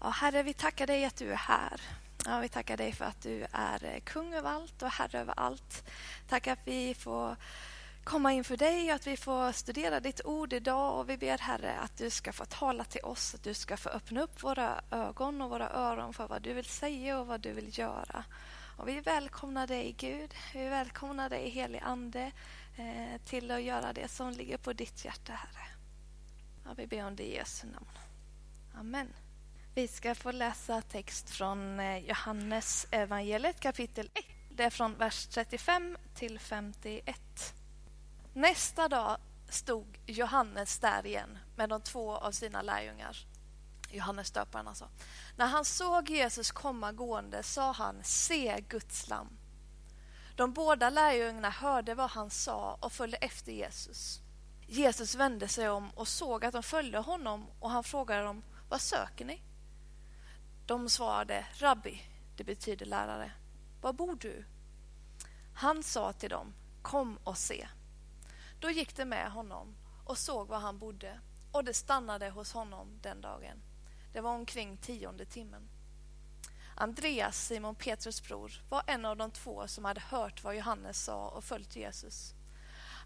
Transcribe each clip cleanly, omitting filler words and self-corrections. Ja, Herre, vi tackar dig att du är här. Ja, vi tackar dig för att du är kung över allt och herre över allt. Tack att vi får komma inför dig och att vi får studera ditt ord idag. Och vi ber, Herre, att du ska få tala till oss, att du ska få öppna upp våra ögon och våra öron för vad du vill säga och vad du vill göra. Och vi välkomnar dig, Gud. Vi välkomnar dig, helig ande, till att göra det som ligger på ditt hjärta, Herre. Ja, vi ber om det i Jesu namn. Amen. Vi ska få läsa text från Johannes evangeliet kapitel 1. Det är från vers 35 till 51. Nästa dag stod Johannes där igen med de två av sina lärjungar. Johannes döparen alltså. När han såg Jesus komma gående sa han, se Guds lamm. De båda lärjungarna hörde vad han sa och följde efter Jesus. Jesus vände sig om och såg att de följde honom och han frågade dem, vad söker ni? De svarade, rabbi, det betyder lärare, var bor du? Han sa till dem, kom och se. Då gick de med honom och såg var han bodde och det stannade hos honom den dagen. Det var omkring 10:e timmen. Andreas, Simon Petrus bror, var en av de två som hade hört vad Johannes sa och följt Jesus.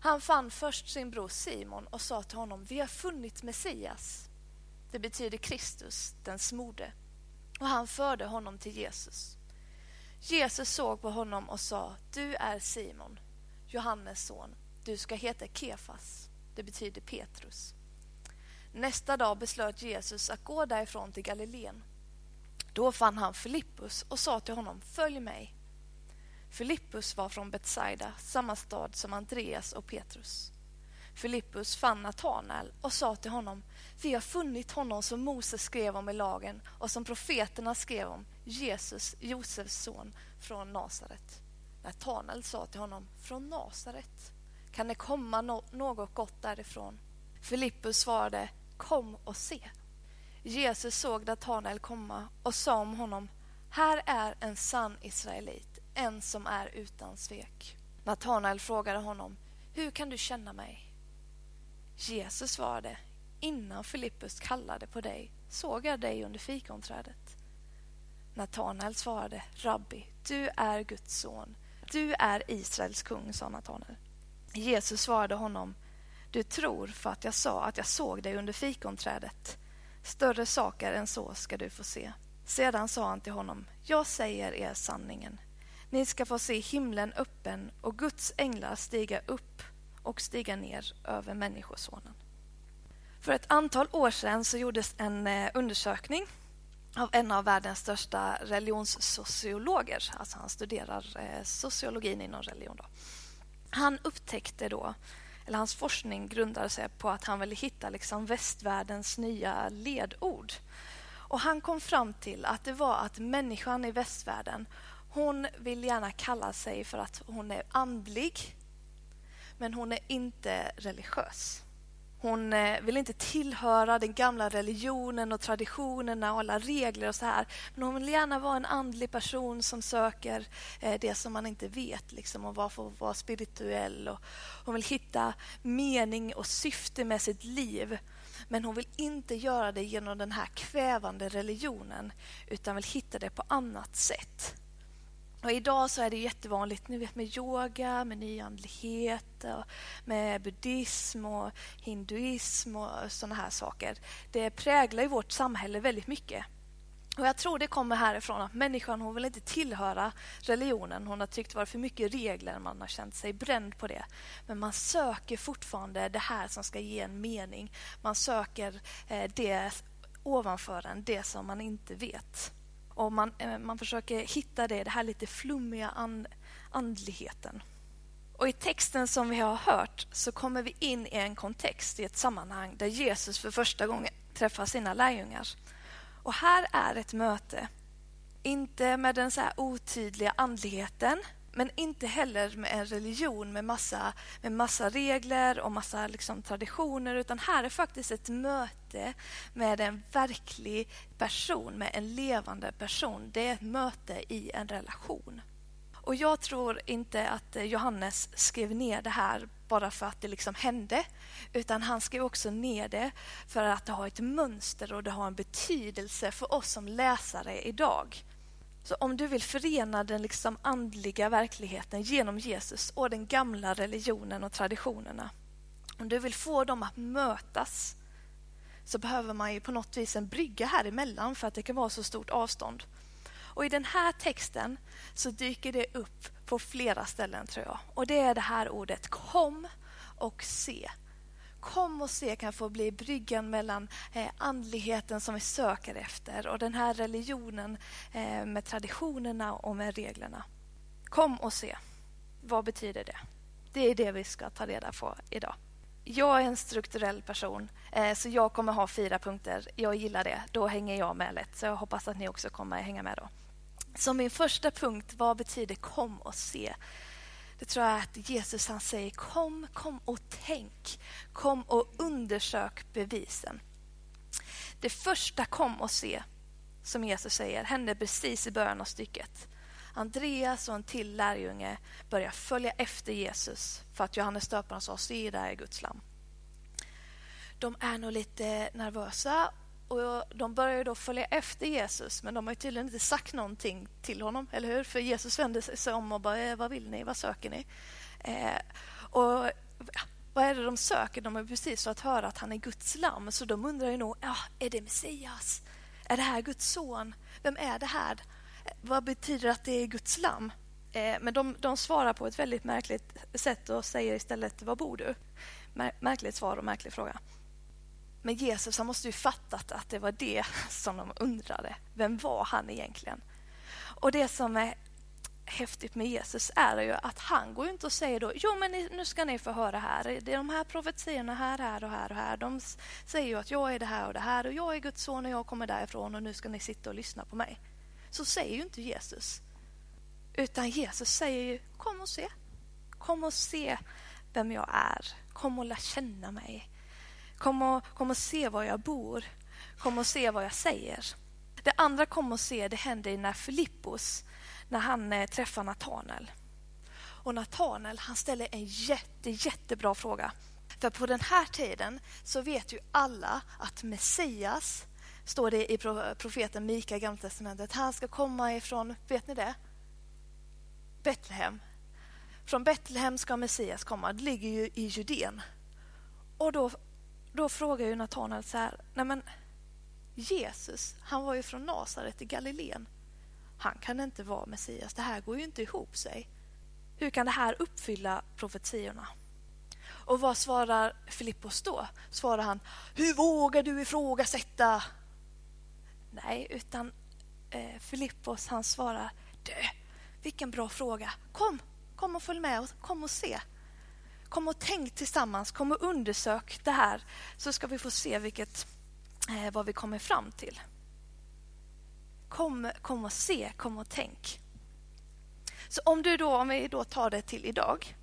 Han fann först sin bror Simon och sa till honom, vi har funnit Messias. Det betyder Kristus, den smorde. Och han förde honom till Jesus. Jesus såg på honom och sa, du är Simon, Johannes son. Du ska heta Kefas. Det betyder Petrus. Nästa dag beslöt Jesus att gå därifrån till Galileen. Då fann han Filippus och sa till honom, följ mig. Filippus var från Betsaida, samma stad som Andreas och Petrus. Filippus fann Natanael och sa till honom, vi har funnit honom som Moses skrev om i lagen och som profeterna skrev om, Jesus, Josefs son från Nasaret. Natanael sa till honom, från Nasaret? Kan det komma något gott därifrån? Filippus svarade, kom och se. Jesus såg Natanael komma och sa om honom, här är en sann israelit, en som är utan svek. Natanael frågade honom, hur kan du känna mig? Jesus svarade, innan Filippus kallade på dig såg jag dig under fikonträdet. Natanael svarade, rabbi, du är Guds son, du är Israels kung, sa Natanael. Jesus svarade honom, du tror för att jag sa att jag såg dig under fikonträdet. Större saker än så ska du få se. Sedan sa han till honom, jag säger er sanningen. Ni ska få se himlen öppen och Guds änglar stiga upp och stiga ner över människosonen. För ett antal år sedan så gjordes en undersökning av en av världens största religionssociologer. Alltså han studerar sociologin inom religion då. Han upptäckte då, eller hans forskning grundade sig på att han ville hitta liksom västvärldens nya ledord. Och han kom fram till att det var att människan i västvärlden, hon vill gärna kalla sig för att hon är andlig, men hon är inte religiös. Hon vill inte tillhöra den gamla religionen och traditionerna och alla regler och så här. Men hon vill gärna vara en andlig person som söker det som man inte vet. Liksom, och få vara spirituell. Och hon vill hitta mening och syfte med sitt liv. Men hon vill inte göra det genom den här kvävande religionen. Utan vill hitta det på annat sätt. Och idag så är det jättevanligt nu med yoga, med nyandlighet, med buddhism och hinduism och sådana här saker. Det präglar ju vårt samhälle väldigt mycket. Och jag tror det kommer härifrån att människan, hon vill inte tillhöra religionen. Hon har tyckt det var för mycket regler, man har känt sig bränd på det. Men man söker fortfarande det här som ska ge en mening. Man söker det ovanför en, det som man inte vet. Och man försöker hitta det här lite flummiga andligheten. Och i texten som vi har hört så kommer vi in i en kontext, i ett sammanhang där Jesus för första gången träffar sina lärjungar. Och här är ett möte, inte med den så här otydliga andligheten, men inte heller med en religion med massa regler och massa liksom traditioner, utan här är faktiskt ett möte med en verklig person, med en levande person. Det är ett möte i en relation. Och jag tror inte att Johannes skrev ner det här bara för att det liksom hände, utan han skrev också ner det för att det har ett mönster och det har en betydelse för oss som läsare idag. Så om du vill förena den liksom andliga verkligheten genom Jesus och den gamla religionen och traditionerna, om du vill få dem att mötas, så behöver man ju på något vis en brygga här emellan för att det kan vara så stort avstånd. Och i den här texten så dyker det upp på flera ställen, tror jag. Och det är det här ordet kom och se. Kom och se kan få bli bryggan mellan andligheten som vi söker efter och den här religionen med traditionerna och med reglerna. Kom och se. Vad betyder det? Det är det vi ska ta reda på idag. Jag är en strukturell person, så jag kommer ha 4 punkter. Jag gillar det, då hänger jag med lätt. Så jag hoppas att ni också kommer hänga med då. Så min första punkt, vad betyder kom och se? Det tror jag att Jesus han säger kom och tänk. Kom och undersök bevisen. Det första kom och se som Jesus säger hände precis i början av stycket. Andreas och en till lärjunge börjar följa efter Jesus för att Johannes döparen sa, se där är Guds lam. De är nog lite nervösa och de börjar då följa efter Jesus, men de har ju tydligen inte sagt någonting till honom, eller hur? För Jesus vände sig om och bara, vad vill ni? Vad söker ni? Och vad är det de söker? De har precis fått höra att han är Guds lam, så de undrar ju nog, är det Messias? Är det här Guds son? Vem är det här? Vad betyder att det är Guds lam? Men de svarar på ett väldigt märkligt sätt och säger istället, vad bor du? Märkligt svar och märklig fråga. Men Jesus han måste ju fattat att det var det som de undrade. Vem var han egentligen? Och det som är häftigt med Jesus är ju att han går inte och säger då, jo men nu ska ni få höra här. Det är de här profetierna här och här. De säger ju att jag är det här och jag är Guds son och jag kommer därifrån och nu ska ni sitta och lyssna på mig. Så säger ju inte Jesus. Utan Jesus säger ju, kom och se. Kom och se vem jag är. Kom och lär känna mig. Kom och se var jag bor. Kom och se vad jag säger. Det andra kom och se, det hände när Filippos, när han träffar Natanael. Och Natanael han ställer en jättebra fråga. För på den här tiden så vet ju alla att Messias, står det i profeten Mika i Gamla testamentet, han ska komma ifrån, vet ni det? Betlehem. Från Betlehem ska Messias komma. Det ligger ju i Judén. Och då frågar ju Natanael så här, nej men Jesus, han var ju från Nasaret i Galileen. Han kan inte vara Messias. Det här går ju inte ihop sig. Hur kan det här uppfylla profetiorna? Och vad svarar Filippos då? Svarar han, hur vågar du ifrågasätta? Nej, utan Filippos han svarar, du, vilken bra fråga. Kom och följ med och kom och se. Kom och tänk tillsammans, kom och undersök det här så ska vi få se vad vi kommer fram till. Kom och se, kom och tänk. Så om vi tar det till idag,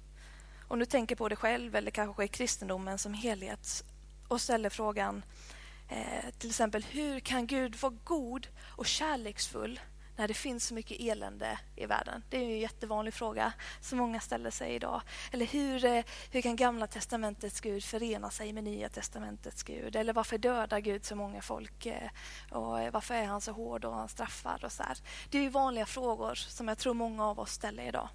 om du tänker på dig själv eller kanske i kristendomen som helhet och ställer frågan, till exempel, hur kan Gud vara god och kärleksfull när det finns så mycket elände i världen? Det är ju en jättevanlig fråga som många ställer sig idag. Eller hur kan Gamla testamentets Gud förena sig med Nya testamentets Gud? Eller varför dödar Gud så många folk? Och varför är han så hård och han straffar? Och så här? Det är ju vanliga frågor som jag tror många av oss ställer idag.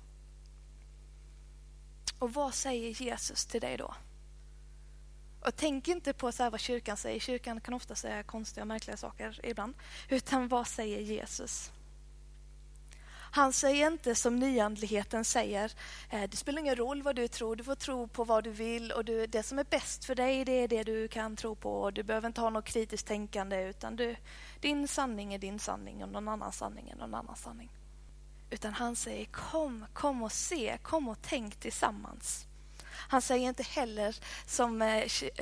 Och vad säger Jesus till dig då? Och tänk inte på så här vad kyrkan säger. Kyrkan kan ofta säga konstiga och märkliga saker ibland. Utan vad säger Jesus? Han säger inte som nyandligheten säger, det spelar ingen roll vad du tror. Du får tro på vad du vill. Och det som är bäst för dig, det är det du kan tro på. Och du behöver inte ha något kritiskt tänkande. Utan din sanning är din sanning. Och någon annan sanning är någon annan sanning. Utan han säger kom och se, kom och tänk tillsammans. Han säger inte heller som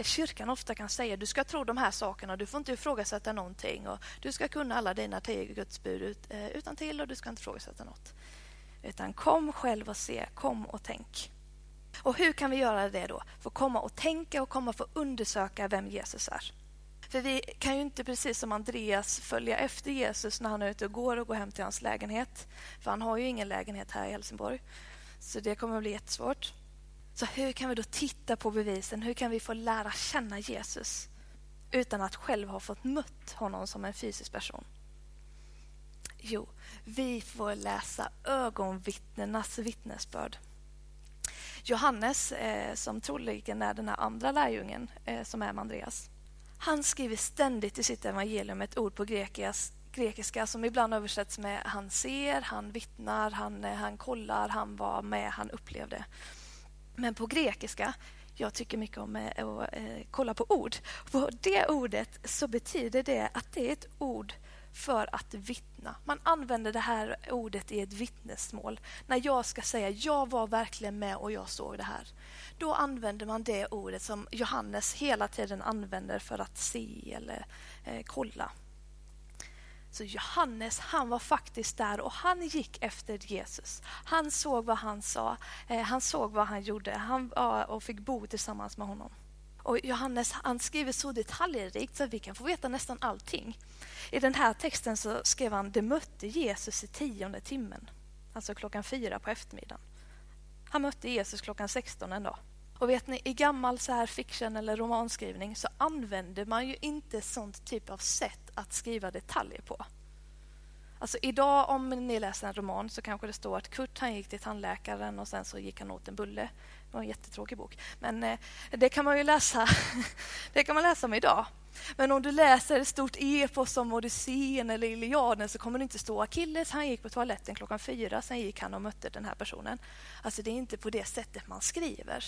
kyrkan ofta kan säga, du ska tro de här sakerna, du får inte ifrågasätta någonting och du ska kunna alla dina 10 Guds bud utan till och du ska inte ifrågasätta något. Utan kom själv och se, kom och tänk. Och hur kan vi göra det då? För komma och tänka och komma för undersöka vem Jesus är. För vi kan ju inte precis som Andreas följa efter Jesus när han är ute och går hem till hans lägenhet. För han har ju ingen lägenhet här i Helsingborg. Så det kommer att bli jättesvårt. Så hur kan vi då titta på bevisen? Hur kan vi få lära känna Jesus utan att själv ha fått mött honom som en fysisk person? Jo, vi får läsa ögonvittnenas vittnesbörd. Johannes, som troligen är den här andra lärjungen som är med Andreas. Han skriver ständigt i sitt evangelium ett ord på grekiska som ibland översätts med han ser, han vittnar, han kollar, han var med, han upplevde. Men på grekiska, jag tycker mycket om att kolla på ord. På det ordet så betyder det att det är ett ord för att vittna. Man använder det här ordet i ett vittnesmål. När jag ska säga jag var verkligen med och jag såg det här. Då använder man det ordet som Johannes hela tiden använder för att se eller kolla. Så Johannes, han var faktiskt där och han gick efter Jesus. Han såg vad han sa, han såg vad han gjorde, och fick bo tillsammans med honom. Och Johannes, han skriver så detaljrikt så att vi kan få veta nästan allting. I den här texten så skrev han, det mötte Jesus i 10:e timmen. Alltså 16:00 på eftermiddagen. Han mötte Jesus 16:00 en dag. Och vet ni, i gammal så här fiction eller romanskrivning så använder man ju inte sånt typ av sätt att skriva detaljer på. Alltså idag om ni läser en roman så kanske det står att Kurt han gick till tandläkaren och sen så gick han åt en bulle. Det var en jättetråkig bok. Men det kan man ju läsa. Det kan man läsa om idag. Men om du läser ett stort epos som Odysseen eller Iliaden så kommer det inte stå Achilles, han gick på toaletten 16:00, sen gick han och mötte den här personen. Alltså det är inte på det sättet man skriver.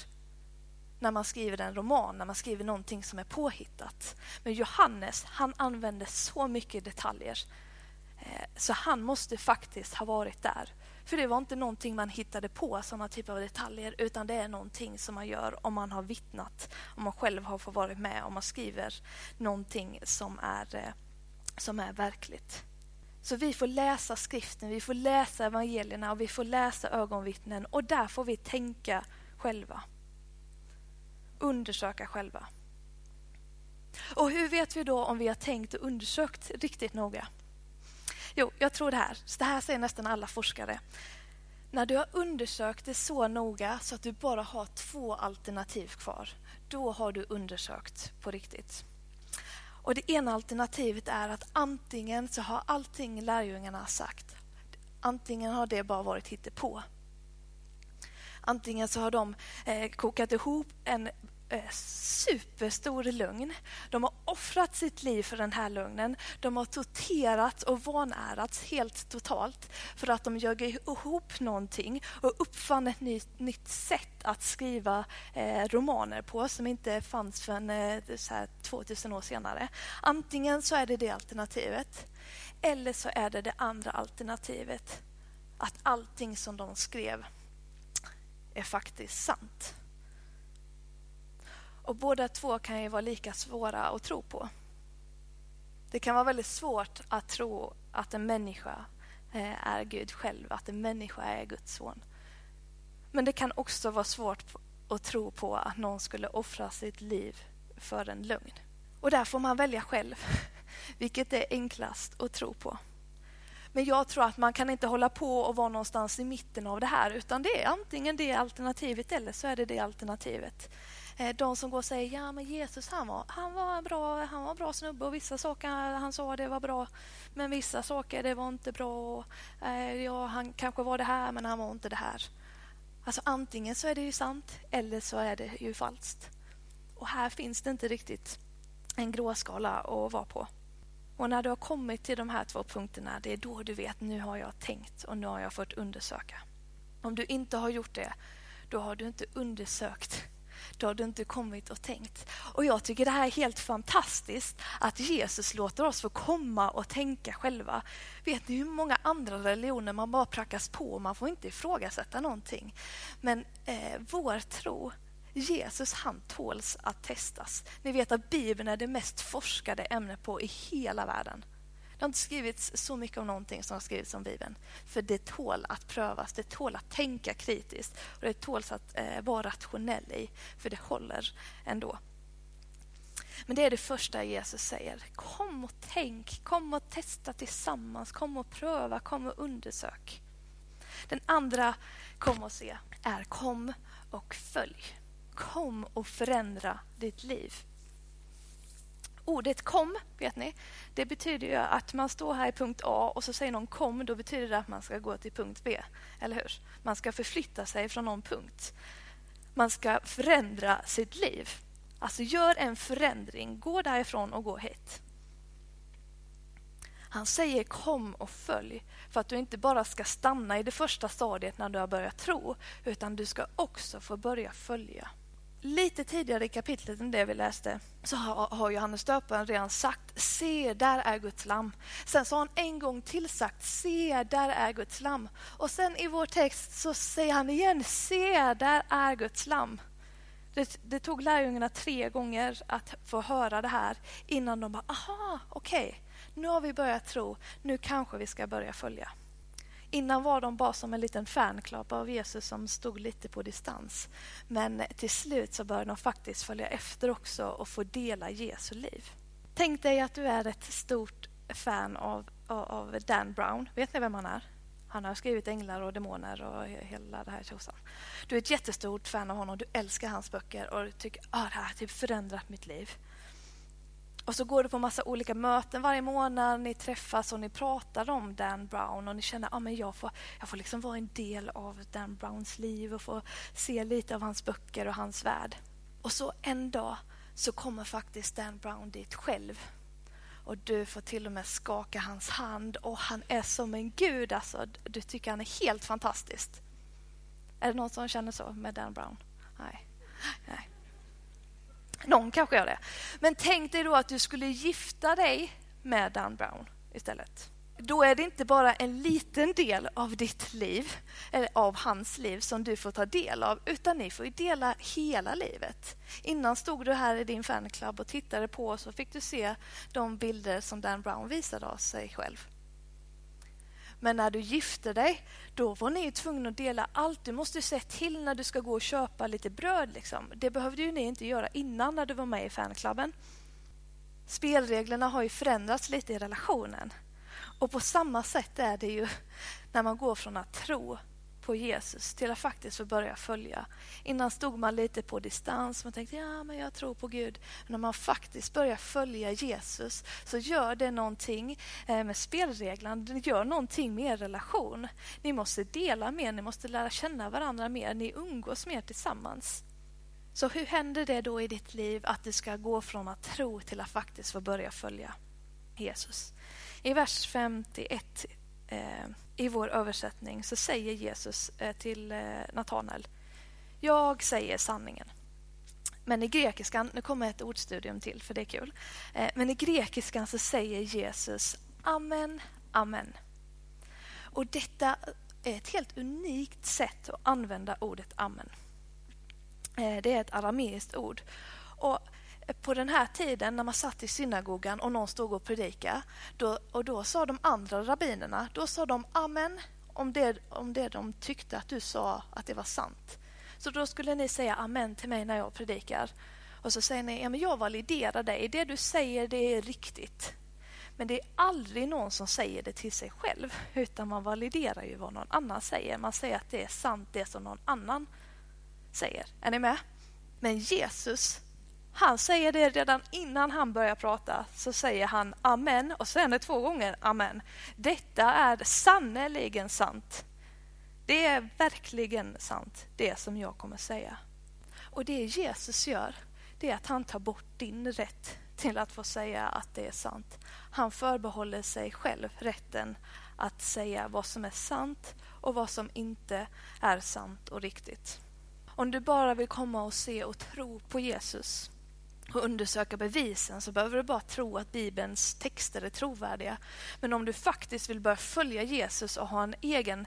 När man skriver en roman, när man skriver någonting som är påhittat. Men Johannes, han använde så mycket detaljer. Så han måste faktiskt ha varit där. För det var inte någonting man hittade på, sådana typer av detaljer, utan det är någonting som man gör om man har vittnat, om man själv har fått varit med, om man skriver någonting som är verkligt. Så vi får läsa skriften, vi får läsa evangelierna och vi får läsa ögonvittnen och där får vi tänka själva. Undersöka själva. Och hur vet vi då om vi har tänkt och undersökt riktigt noga? Jo, jag tror det här. Så det här säger nästan alla forskare. När du har undersökt det så noga så att du bara har 2 alternativ kvar, då har du undersökt på riktigt. Och det ena alternativet är att antingen så har allting lärjungarna sagt, antingen har det bara varit hittepå. Antingen så har de kokat ihop en superstor lögn. De har offrat sitt liv för den här lögnen. De har torterats och vanärats helt totalt för att de ljög ihop någonting och uppfann ett nytt sätt att skriva romaner på som inte fanns förrän 2000 år senare. Antingen så är det alternativet eller så är det andra alternativet. Att allting som de skrev är faktiskt sant. Och båda två kan ju vara lika svåra att tro på. Det kan vara väldigt svårt att tro att en människa är Gud själv, att en människa är Guds son. Men det kan också vara svårt att tro på att någon skulle offra sitt liv för en lögn. Och där får man välja själv, vilket är enklast att tro på. Men jag tror att man kan inte hålla på och vara någonstans i mitten av det här, utan det är antingen det alternativet eller så är det alternativet. De som går och säger, ja men Jesus han var en bra snubbe och vissa saker han sa det var bra, men vissa saker det var inte bra. Ja, han kanske var det här men han var inte det här. Alltså antingen så är det ju sant eller så är det ju falskt. Och här finns det inte riktigt en gråskala att vara på. Och när du har kommit till de här 2 punkterna, det är då du vet, nu har jag tänkt och nu har jag fått undersöka. Om du inte har gjort det, då har du inte undersökt. Då har du inte kommit och tänkt. Och jag tycker det här är helt fantastiskt att Jesus låter oss få komma och tänka själva. Vet ni hur många andra religioner man bara prackas på och man får inte ifrågasätta någonting. Men vår tro, Jesus han tåls att testas. Ni vet att Bibeln är det mest forskade ämnet på i hela världen. Det har inte skrivits så mycket om någonting som har skrivits om Bibeln. För det tål att prövas, det tål att tänka kritiskt och det tåls att vara rationell i. För det håller ändå. Men det är det första Jesus säger. Kom och tänk, kom och testa tillsammans, kom och pröva, kom och undersök. Den andra kom och se är kom och följ. Kom och förändra ditt liv. Ordet kom, vet ni, det betyder ju att man står här i punkt A och så säger någon kom, då betyder det att man ska gå till punkt B, eller hur? Man ska förflytta sig från någon punkt. Man ska förändra sitt liv. Alltså gör en förändring, gå därifrån och gå hit. Han säger kom och följ för att du inte bara ska stanna i det första stadiet när du har börjat tro, utan du ska också få börja följa. Lite tidigare i kapitlet än det vi läste så har Johannes döparen redan sagt se, där är Guds lamm. Sen så har han en gång till sagt se, där är Guds lamm. Och sen i vår text så säger han igen se, där är Guds lamm. Det tog lärjungarna 3 gånger att få höra det här innan de bara aha, okej. Nu har vi börjat tro, nu kanske vi ska börja följa. Innan var de bara som en liten fanklubb av Jesus som stod lite på distans. Men till slut så började de faktiskt följa efter också och få dela Jesu liv. Tänk dig att du är ett stort fan av Dan Brown. Vet ni vem han är? Han har skrivit Änglar och demoner och hela det här tjosan. Du är ett jättestort fan av honom, du älskar hans böcker och du tycker att det här har typ förändrat mitt liv. Och så går du på massa olika möten varje månad, ni träffas och ni pratar om Dan Brown och ni känner att jag får liksom vara en del av Dan Browns liv och få se lite av hans böcker och hans värld. Och så en dag så kommer faktiskt Dan Brown dit själv. Och du får till och med skaka hans hand och han är som en gud. Alltså, du tycker han är helt fantastisk. Är det någon som känner så med Dan Brown? Nej. Någon kanske gör det. Men tänk dig då att du skulle gifta dig med Dan Brown istället. Då är det inte bara en liten del av ditt liv, eller av hans liv som du får ta del av, utan ni får ju dela hela livet. Innan stod du här i din fanclub och tittade på oss och fick du se de bilder som Dan Brown visade av sig själv. Men när du gifte dig, då var ni tvungna att dela allt. Du måste se till när du ska gå och köpa lite bröd. Liksom. Det behövde ju ni inte göra innan när du var med i fanklubben. Spelreglerna har ju förändrats lite i relationen. Och på samma sätt är det ju när man går från att tro på Jesus till att faktiskt få börja följa. Innan stod man lite på distans. Man tänkte, men jag tror på Gud. Men när man faktiskt börjar följa Jesus så gör det någonting med spelreglerna. Det gör någonting med er relation. Ni måste dela mer, ni måste lära känna varandra mer. Ni umgås mer tillsammans. Så hur händer det då i ditt liv att du ska gå från att tro till att faktiskt få börja följa Jesus? I vers 51 i vår översättning så säger Jesus till Natanael: jag säger sanningen. Men i grekiskan, nu kommer ett ordstudium till för det är kul. Men i grekiskan så säger Jesus amen, amen. Och detta är ett helt unikt sätt att använda ordet amen. Det är ett arameiskt ord. Och på den här tiden när man satt i synagogan och någon stod och predikade då sa de andra rabbinerna, då sa de amen om det de tyckte att du sa att det var sant. Så då skulle ni säga amen till mig när jag predikar. Och så säger ni, men jag validerar dig, det du säger det är riktigt. Men det är aldrig någon som säger det till sig själv, utan man validerar ju vad någon annan säger. Man säger att det är sant det som någon annan säger. Är ni med? Men Jesus, han säger det redan innan han börjar prata, så säger han amen och sen 2 gånger amen. Detta är sannerligen sant. Det är verkligen sant det som jag kommer säga. Och det Jesus gör, det är att han tar bort din rätt till att få säga att det är sant. Han förbehåller sig själv rätten att säga vad som är sant och vad som inte är sant och riktigt. Om du bara vill komma och se och tro på Jesus och undersöka bevisen så behöver du bara tro att Bibelns texter är trovärdiga. Men om du faktiskt vill börja följa Jesus och ha en egen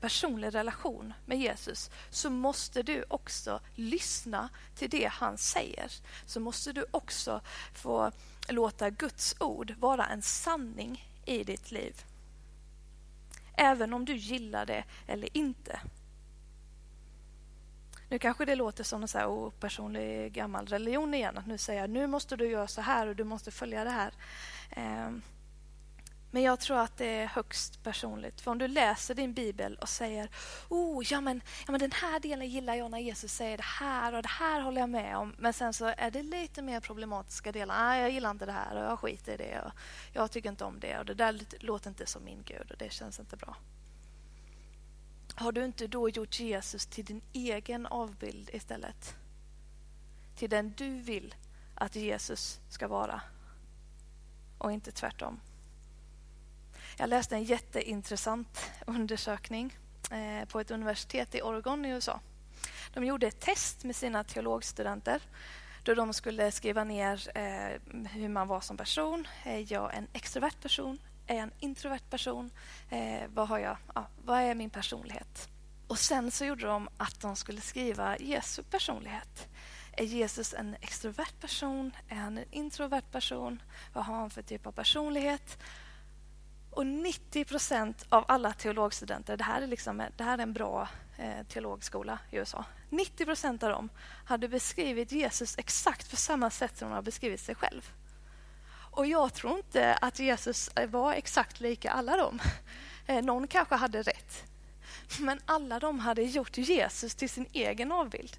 personlig relation med Jesus så måste du också lyssna till det han säger. Så måste du också få låta Guds ord vara en sanning i ditt liv. Även om du gillar det eller inte. Nu kanske det låter som en så här opersonlig gammal religion igen, att nu säger nu måste du göra så här och du måste följa det här. Men jag tror att det är högst personligt. För om du läser din bibel och säger ja men den här delen gillar jag när Jesus säger det här och det här håller jag med om. Men sen så är det lite mer problematiska delar. Jag gillar inte det här och jag skiter i det och jag tycker inte om det och det där låter inte som min Gud och det känns inte bra. Har du inte då gjort Jesus till din egen avbild istället? Till den du vill att Jesus ska vara och inte tvärtom. Jag läste en jätteintressant undersökning på ett universitet i Oregon i USA. De gjorde ett test med sina teologstudenter då de skulle skriva ner hur man var som person. Är jag en extrovert person? Är jag en introvert person? Vad har jag? Ja, vad är min personlighet? Och sen så gjorde de att de skulle skriva Jesu personlighet. Är Jesus en extrovert person? Är han en introvert person? Vad har han för typ av personlighet? Och 90% av alla teologstudenter, det här är en bra teologskola i USA. 90% av dem hade beskrivit Jesus exakt på samma sätt som de har beskrivit sig själv. Och jag tror inte att Jesus var exakt lika alla dem. Någon kanske hade rätt. Men alla de hade gjort Jesus till sin egen avbild.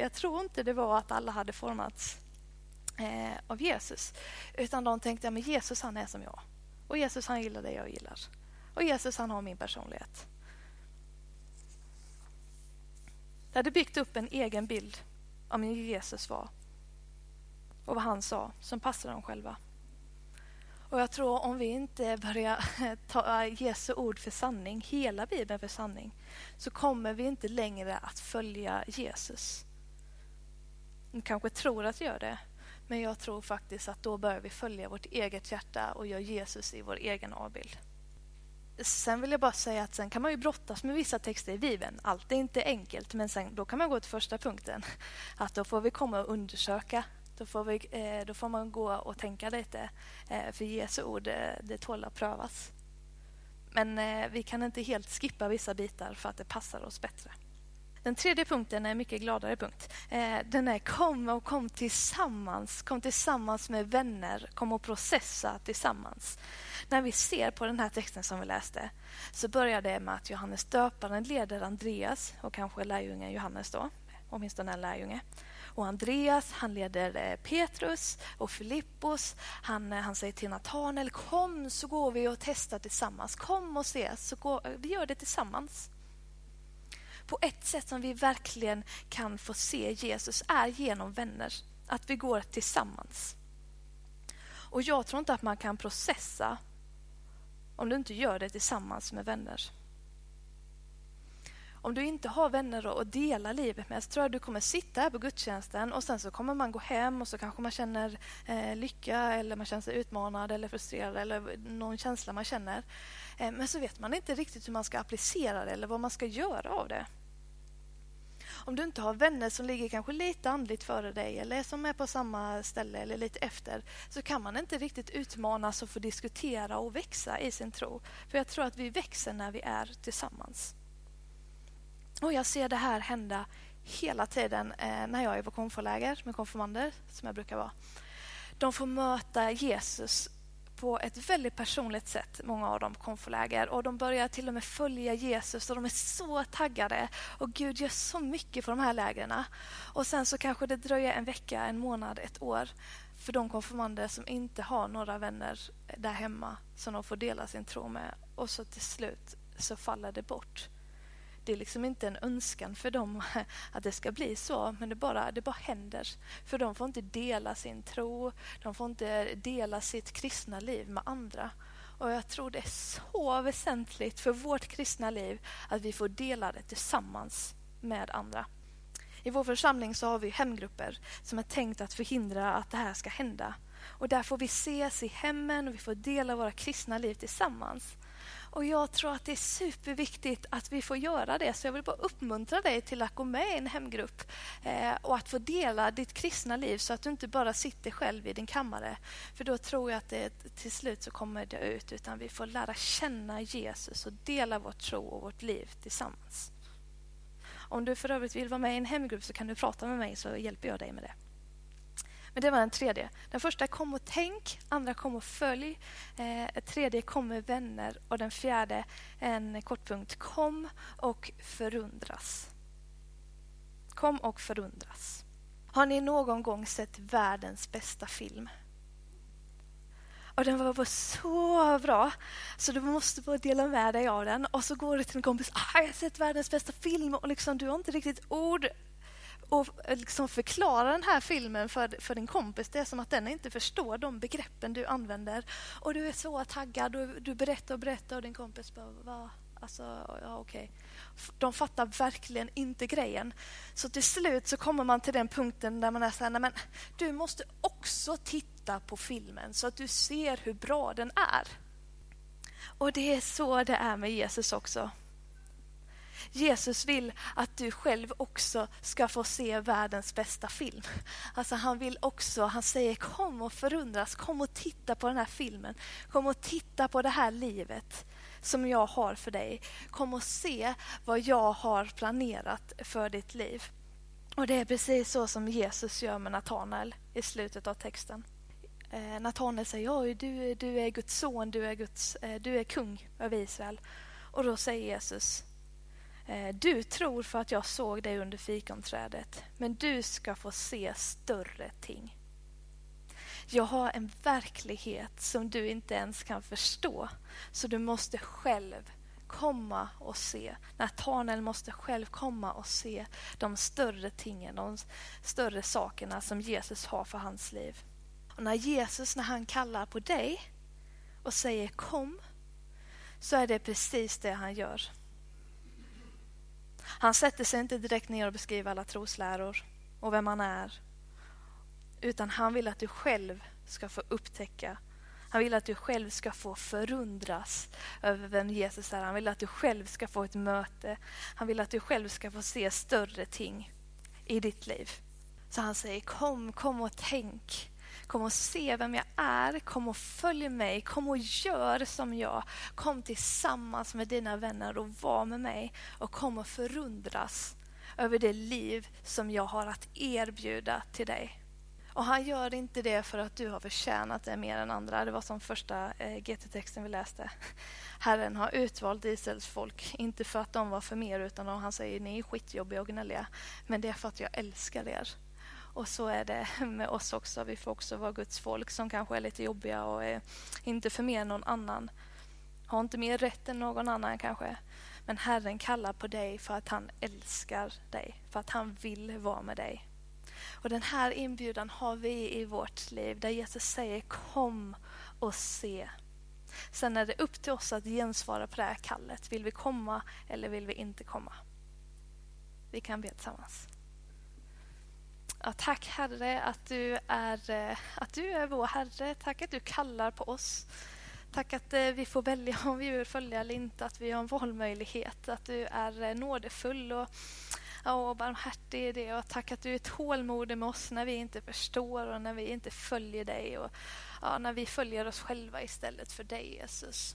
Jag tror inte det var att alla hade formats av Jesus. Utan de tänkte, men Jesus han är som jag. Och Jesus han gillar det jag gillar. Och Jesus han har min personlighet. Det hade byggt upp en egen bild av vem Jesus var. Och vad han sa som passade dem själva. Och jag tror om vi inte börjar ta Jesu ord för sanning, hela Bibeln för sanning, så kommer vi inte längre att följa Jesus. Ni kanske tror att jag gör det. Men jag tror faktiskt att då börjar vi följa vårt eget hjärta och göra Jesus i vår egen avbild. Sen vill jag bara säga att sen kan man ju brottas med vissa texter i Bibeln. Allt är inte enkelt, men sen, då kan man gå till första punkten. Att då får vi komma och undersöka. Då får man gå och tänka lite. För Jesu ord, det tål att prövas. Men vi kan inte helt skippa vissa bitar för att det passar oss bättre. Den tredje punkten är en mycket gladare punkt. Den är kom tillsammans med vänner, kom och processa tillsammans. När vi ser på den här texten som vi läste så börjar det med att Johannes döparen leder Andreas och kanske lärjungen Johannes då, åtminstone en lärjunge. Och Andreas, han leder Petrus och Filippos. Han säger till Nathanael, kom så går vi och testar tillsammans. Kom och ses, vi gör det tillsammans. På ett sätt som vi verkligen kan få se Jesus är genom vänner. Att vi går tillsammans. Och jag tror inte att man kan processa om du inte gör det tillsammans med vänner. Om du inte har vänner att dela livet med så tror jag att du kommer sitta här på gudstjänsten och sen så kommer man gå hem och så kanske man känner lycka eller man känner sig utmanad eller frustrerad eller någon känsla man känner. Men så vet man inte riktigt hur man ska applicera det eller vad man ska göra av det. Om du inte har vänner som ligger kanske lite andligt före dig eller som är på samma ställe eller lite efter så kan man inte riktigt utmanas och få diskutera och växa i sin tro. För jag tror att vi växer när vi är tillsammans. Och jag ser det här hända hela tiden när jag är på konforläger med konformander som jag brukar vara. De får möta Jesus på ett väldigt personligt sätt, många av dem på konforläger. Och de börjar till och med följa Jesus och de är så taggade. Och Gud gör så mycket för de här lägerna. Och sen så kanske det dröjer en vecka, en månad, ett år för de konformander som inte har några vänner där hemma som de får dela sin tro med. Och så till slut så faller det bort. Det är liksom inte en önskan för dem att det ska bli så, men det bara händer. För de får inte dela sin tro, de får inte dela sitt kristna liv med andra. Och jag tror det är så väsentligt för vårt kristna liv att vi får dela det tillsammans med andra. I vår församling så har vi hemgrupper som är tänkt att förhindra att det här ska hända. Och där får vi ses i hemmen och vi får dela våra kristna liv tillsammans. Och jag tror att det är superviktigt att vi får göra det. Så jag vill bara uppmuntra dig till att gå med i en hemgrupp. Och att få dela ditt kristna liv så att du inte bara sitter själv i din kammare. För då tror jag att det till slut så kommer det ut. Utan vi får lära känna Jesus och dela vår tro och vårt liv tillsammans. Om du för övrigt vill vara med i en hemgrupp så kan du prata med mig så hjälper jag dig med det. Men det var den tredje. Den första kom och tänk, andra kom och följ, tredje kom med vänner och den fjärde, en kortpunkt, kom och förundras. Kom och förundras. Har ni någon gång sett världens bästa film? Och den var bara så bra så du måste bara dela med dig av den. Och så går du till en kompis, jag har sett världens bästa film och liksom, du har inte riktigt ord och liksom förklara den här filmen för din kompis. Det är som att den inte förstår de begreppen du använder. Och du är så taggad och du berättar och din kompis bara, va? Alltså, ja, okej. De fattar verkligen inte grejen. Så till slut så kommer man till den punkten där man är så här, nej men du måste också titta på filmen så att du ser hur bra den är. Och det är så det är med Jesus också. Jesus vill att du själv också ska få se världens bästa film. Alltså han vill också, han säger kom och förundras, kom och titta på den här filmen. Kom och titta på det här livet som jag har för dig. Kom och se vad jag har planerat för ditt liv. Och det är precis så som Jesus gör med Natanael i slutet av texten. Natanael säger, oj, du är Guds son, du är kung över Israel. Och då säger Jesus, du tror för att jag såg dig under fikonträdet, men du ska få se större ting. Jag har en verklighet som du inte ens kan förstå, så du måste själv komma och se. Natanael måste själv komma och se de större tingen, de större sakerna som Jesus har för hans liv. Och när Jesus, när han kallar på dig och säger kom, så är det precis det han gör. Han sätter sig inte direkt ner och beskriver alla trosläror och vem han är. Utan han vill att du själv ska få upptäcka. Han vill att du själv ska få förundras över vem Jesus är. Han vill att du själv ska få ett möte. Han vill att du själv ska få se större ting i ditt liv. Så han säger kom och tänk. Kom och se vem jag är. Kom och följ mig. Kom och gör som jag. Kom tillsammans med dina vänner och var med mig. Och kom och förundras över det liv som jag har att erbjuda till dig. Och han gör inte det för att du har förtjänat det mer än andra. Det var som första GT-texten vi läste. Herren har utvalt Israels folk. Inte för att de var för mer utan han säger ni är skitjobbiga och gnälliga. Men det är för att jag älskar er. Och så är det med oss också. Vi får också vara Guds folk som kanske är lite jobbiga och är inte för mer än någon annan. Har inte mer rätt än någon annan kanske. Men Herren kallar på dig för att han älskar dig. För att han vill vara med dig. Och den här inbjudan har vi i vårt liv där Jesus säger kom och se. Sen är det upp till oss att gensvara på det här kallet. Vill vi komma eller vill vi inte komma? Vi kan be tillsammans. Ja, tack Herre att du är vår Herre. Tack att du kallar på oss. Tack att vi får välja om vi vill följa eller inte. Att vi har en valmöjlighet. Att du är nådefull och barmhärtig i det. Och tack att du är tålmodig med oss när vi inte förstår och när vi inte följer dig. Och när vi följer oss själva istället för dig Jesus.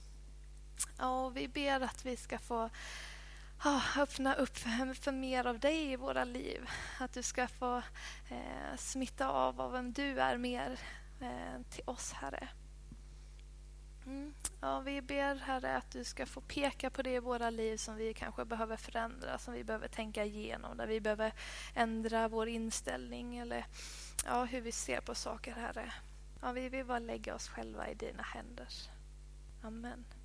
Ja, och vi ber att vi ska få öppna upp för mer av dig i våra liv. Att du ska få smitta av vem du är mer till oss, Herre. Ja, vi ber, Herre, att du ska få peka på det i våra liv som vi kanske behöver förändra, som vi behöver tänka igenom, där vi behöver ändra vår inställning eller hur vi ser på saker, Herre. Ja, vi vill bara lägga oss själva i dina händer. Amen.